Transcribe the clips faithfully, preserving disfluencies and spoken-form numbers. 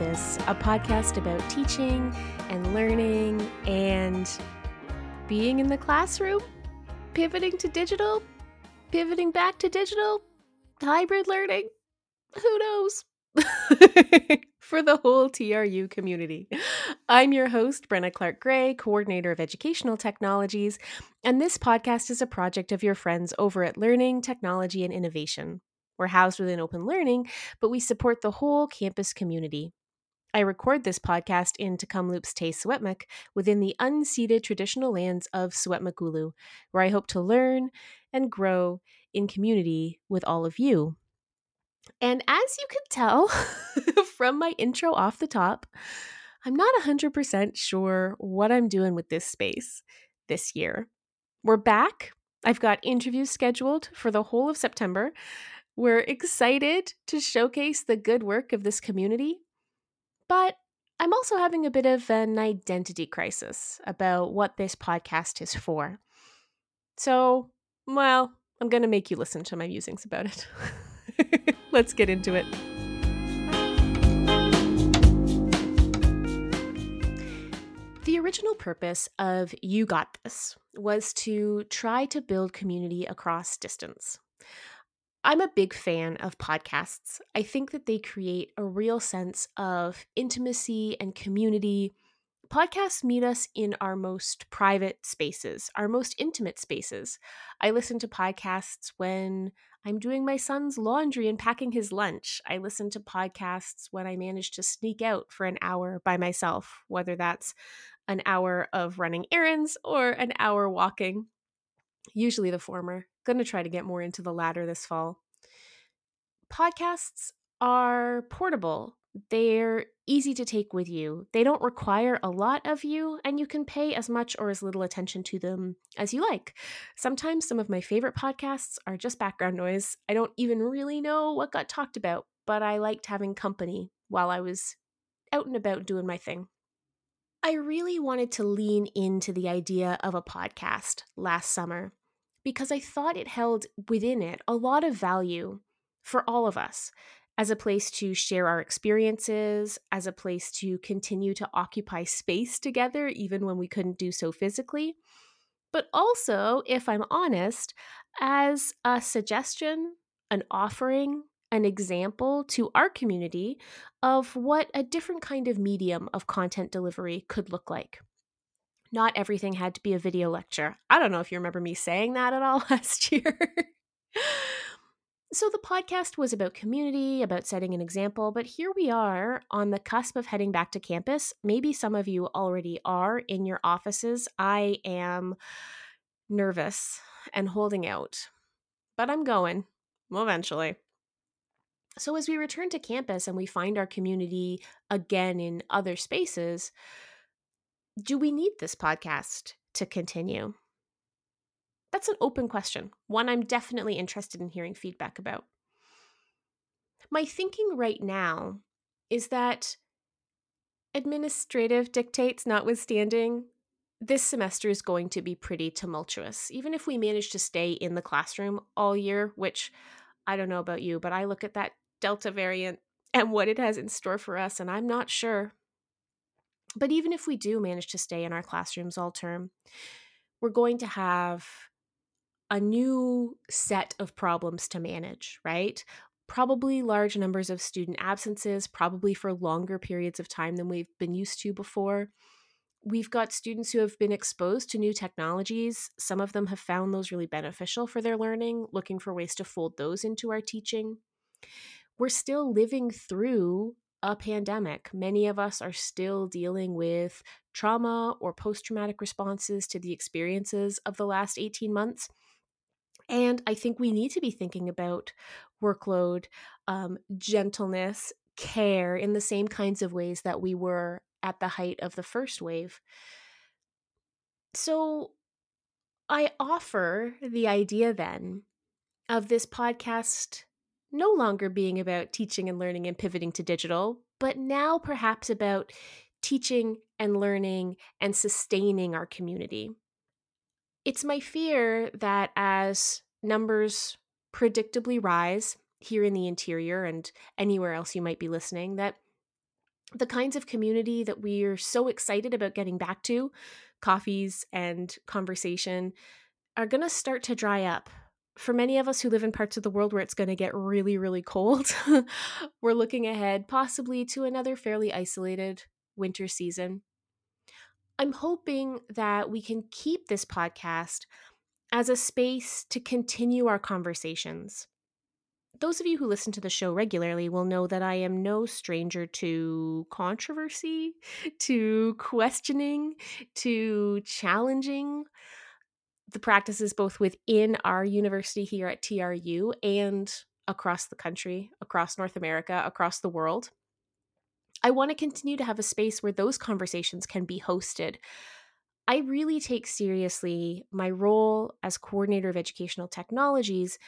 This, a podcast about teaching and learning and being in the classroom, pivoting to digital, pivoting back to digital, hybrid learning, who knows? For the whole T R U community. I'm your host, Brenna Clark Gray, Coordinator of Educational Technologies, and this podcast is a project of your friends over at Learning, Technology, and Innovation. We're housed within Open Learning, but we support the whole campus community. I record this podcast in To Come Loops Te Swetmik within the unceded traditional lands of Swetmikulu, where I hope to learn and grow in community with all of you. And as you can tell from my intro off the top, I'm not one hundred percent sure what I'm doing with this space this year. We're back. I've got interviews scheduled for the whole of September. We're excited to showcase the good work of this community. But I'm also having a bit of an identity crisis about what this podcast is for. So, well, I'm going to make you listen to my musings about it. Let's get into it. The original purpose of You Got This was to try to build community across distance. I'm a big fan of podcasts. I think that they create a real sense of intimacy and community. Podcasts meet us in our most private spaces, our most intimate spaces. I listen to podcasts when I'm doing my son's laundry and packing his lunch. I listen to podcasts when I manage to sneak out for an hour by myself, whether that's an hour of running errands or an hour walking, usually the former. Going to try to get more into the latter this fall. Podcasts are portable. They're easy to take with you. They don't require a lot of you, and you can pay as much or as little attention to them as you like. Sometimes some of my favorite podcasts are just background noise. I don't even really know what got talked about, but I liked having company while I was out and about doing my thing. I really wanted to lean into the idea of a podcast last summer because I thought it held within it a lot of value for all of us, as a place to share our experiences, as a place to continue to occupy space together, even when we couldn't do so physically. But also, if I'm honest, as a suggestion, an offering, an example to our community of what a different kind of medium of content delivery could look like. Not everything had to be a video lecture. I don't know if you remember me saying that at all last year. So the podcast was about community, about setting an example, but here we are on the cusp of heading back to campus. Maybe some of you already are in your offices. I am nervous and holding out, but I'm going eventually. So as we return to campus and we find our community again in other spaces, do we need this podcast to continue? That's an open question, one I'm definitely interested in hearing feedback about. My thinking right now is that, administrative dictates notwithstanding, this semester is going to be pretty tumultuous. Even if we manage to stay in the classroom all year, which I don't know about you, but I look at that Delta variant and what it has in store for us, and I'm not sure. But even if we do manage to stay in our classrooms all term, we're going to have a new set of problems to manage, right? Probably large numbers of student absences, probably for longer periods of time than we've been used to before. We've got students who have been exposed to new technologies. Some of them have found those really beneficial for their learning, looking for ways to fold those into our teaching. We're still living through a pandemic. Many of us are still dealing with trauma or post-traumatic responses to the experiences of the last eighteen months. And I think we need to be thinking about workload, um, gentleness, care in the same kinds of ways that we were at the height of the first wave. So I offer the idea then of this podcast no longer being about teaching and learning and pivoting to digital, but now perhaps about teaching and learning and sustaining our community. It's my fear that as numbers predictably rise here in the interior and anywhere else you might be listening, that the kinds of community that we are so excited about getting back to, coffees and conversation, are going to start to dry up. For many of us who live in parts of the world where it's going to get really, really cold, we're looking ahead possibly to another fairly isolated winter season. I'm hoping that we can keep this podcast as a space to continue our conversations. Those of you who listen to the show regularly will know that I am no stranger to controversy, to questioning, to challenging the practices both within our university here at T R U and across the country, across North America, across the world. I want to continue to have a space where those conversations can be hosted. I really take seriously my role as coordinator of educational technologies.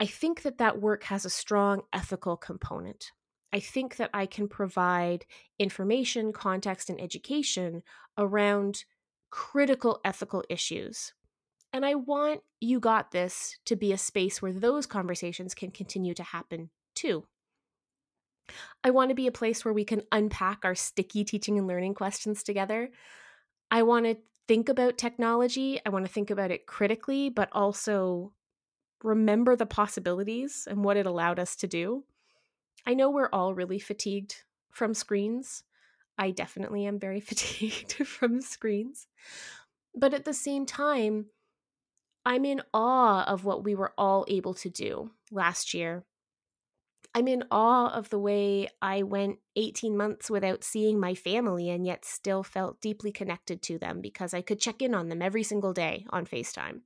I think that that work has a strong ethical component. I think that I can provide information, context, and education around critical ethical issues. And I want You Got This to be a space where those conversations can continue to happen too. I want to be a place where we can unpack our sticky teaching and learning questions together. I want to think about technology. I want to think about it critically, but also remember the possibilities and what it allowed us to do. I know we're all really fatigued from screens. I definitely am very fatigued from screens. But at the same time, I'm in awe of what we were all able to do last year. I'm in awe of the way I went eighteen months without seeing my family and yet still felt deeply connected to them because I could check in on them every single day on FaceTime.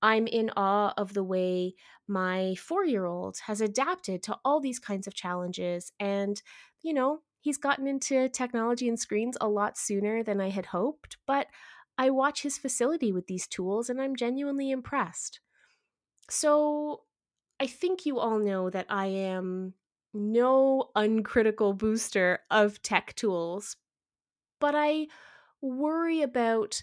I'm in awe of the way my four-year-old has adapted to all these kinds of challenges. And, you know, he's gotten into technology and screens a lot sooner than I had hoped, but I watch his facility with these tools and I'm genuinely impressed. So I think you all know that I am no uncritical booster of tech tools, but I worry about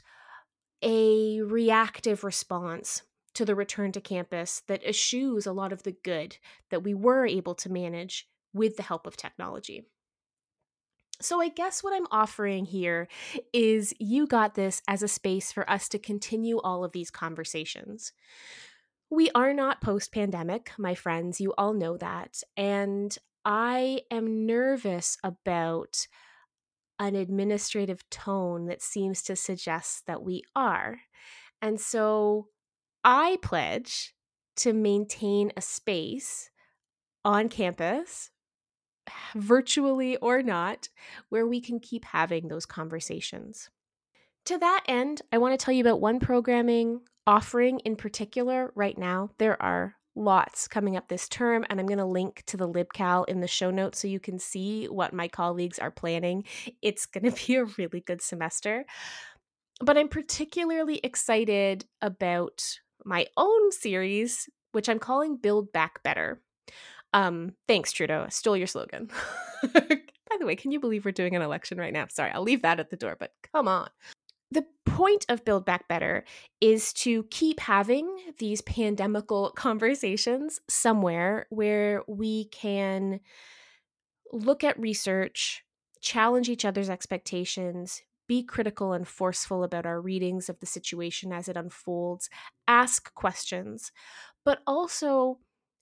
a reactive response to the return to campus that eschews a lot of the good that we were able to manage with the help of technology. So I guess what I'm offering here is You Got This as a space for us to continue all of these conversations. We are not post-pandemic, my friends. You all know that. And I am nervous about an administrative tone that seems to suggest that we are. And so I pledge to maintain a space on campus, virtually or not, where we can keep having those conversations. To that end, I want to tell you about one programming offering in particular right now. There are lots coming up this term, and I'm going to link to the LibCal in the show notes so you can see what my colleagues are planning. It's going to be a really good semester. But I'm particularly excited about my own series, which I'm calling Build Back Better. Um, thanks, Trudeau. I stole your slogan. By the way, can you believe we're doing an election right now? Sorry, I'll leave that at the door, but come on. The point of Build Back Better is to keep having these pandemical conversations somewhere where we can look at research, challenge each other's expectations, be critical and forceful about our readings of the situation as it unfolds, ask questions, but also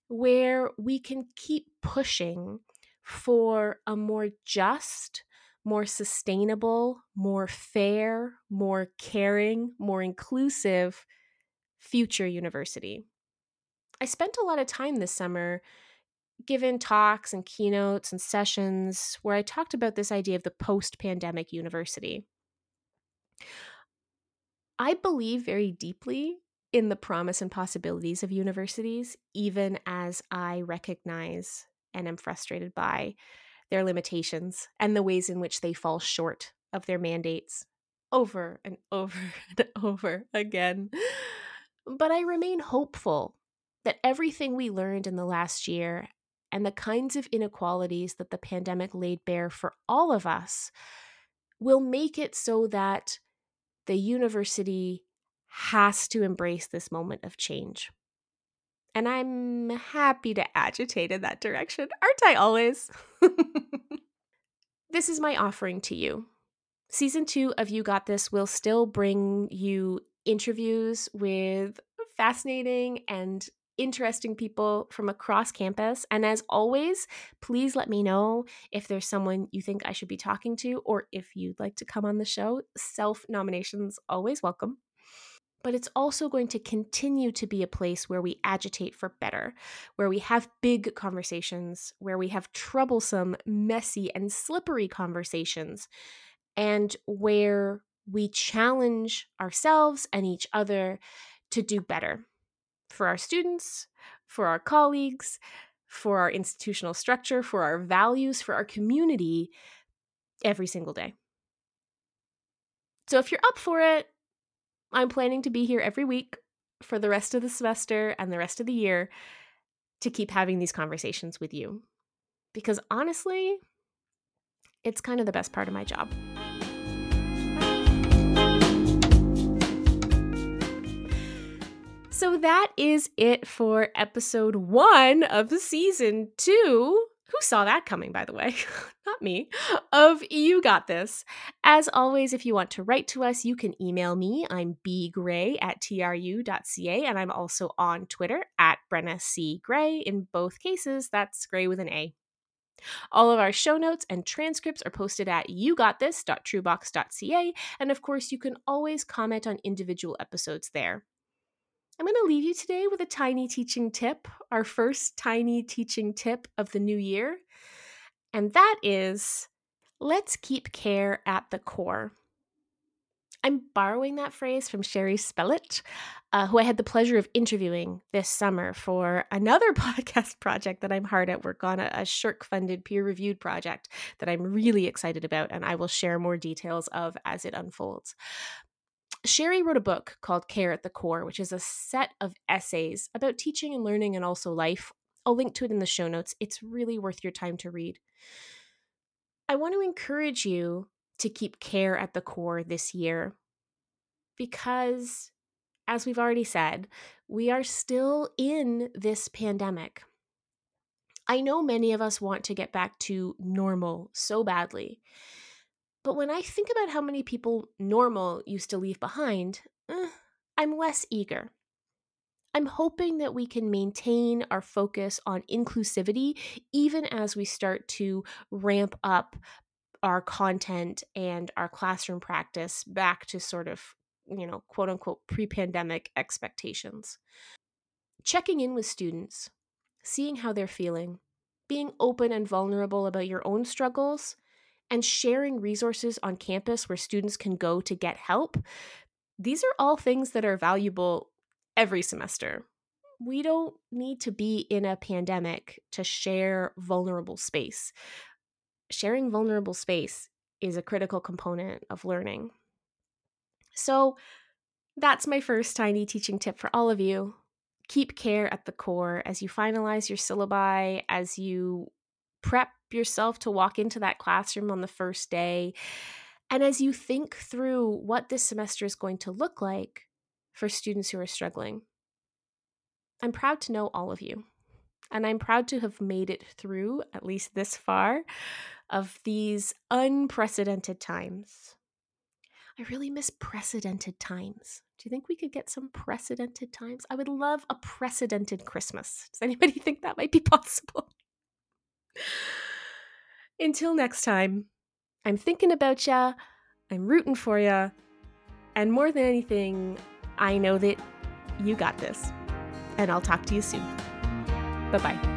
where we can keep pushing for a more just, more sustainable, more fair, more caring, more inclusive future university. I spent a lot of time this summer giving talks and keynotes and sessions where I talked about this idea of the post-pandemic university. I believe very deeply in the promise and possibilities of universities, even as I recognize and am frustrated by their limitations and the ways in which they fall short of their mandates over and over and over again. But I remain hopeful that everything we learned in the last year and the kinds of inequalities that the pandemic laid bare for all of us will make it so that the university has to embrace this moment of change. And I'm happy to agitate in that direction, aren't I always? This is my offering to you. Season two of You Got This will still bring you interviews with fascinating and interesting people from across campus. And as always, please let me know if there's someone you think I should be talking to, or if you'd like to come on the show. Self-nominations always welcome. But it's also going to continue to be a place where we agitate for better, where we have big conversations, where we have troublesome, messy, and slippery conversations, and where we challenge ourselves and each other to do better for our students, for our colleagues, for our institutional structure, for our values, for our community every single day. So if you're up for it, I'm planning to be here every week for the rest of the semester and the rest of the year to keep having these conversations with you. Because honestly, it's kind of the best part of my job. So that is it for episode one of season two. Who saw that coming, by the way? Not me. Of You Got This. As always, if you want to write to us, you can email me. I'm b gray at t r u dot c a, and I'm also on Twitter at Brenna C. Gray. In both cases, that's Gray with an A. All of our show notes and transcripts are posted at you got this dot truebox dot c a, and of course, you can always comment on individual episodes there. I'm going to leave you today with a tiny teaching tip, our first tiny teaching tip of the new year. And that is, let's keep care at the core. I'm borrowing that phrase from Sherry Spellett, uh, who I had the pleasure of interviewing this summer for another podcast project that I'm hard at work on, a, a S H R C-funded peer-reviewed project that I'm really excited about, and I will share more details of as it unfolds. Sherry wrote a book called Care at the Core, which is a set of essays about teaching and learning and also life. I'll link to it in the show notes. It's really worth your time to read. I want to encourage you to keep care at the core this year because, as we've already said, we are still in this pandemic. I know many of us want to get back to normal so badly. But when I think about how many people normal used to leave behind, eh, I'm less eager. I'm hoping that we can maintain our focus on inclusivity even as we start to ramp up our content and our classroom practice back to sort of, you know, quote unquote pre-pandemic expectations. Checking in with students, seeing how they're feeling, being open and vulnerable about your own struggles, and sharing resources on campus where students can go to get help. These are all things that are valuable every semester. We don't need to be in a pandemic to share vulnerable space. Sharing vulnerable space is a critical component of learning. So that's my first tiny teaching tip for all of you. Keep care at the core as you finalize your syllabi, as you prep yourself to walk into that classroom on the first day, and as you think through what this semester is going to look like for students who are struggling. I'm proud to know all of you, and I'm proud to have made it through, at least this far, of these unprecedented times. I really miss precedented times. Do you think we could get some precedented times? I would love a precedented Christmas. Does anybody think that might be possible? Until next time, I'm thinking about ya, I'm rooting for ya, and more than anything, I know that you got this, and I'll talk to you soon. Bye-bye.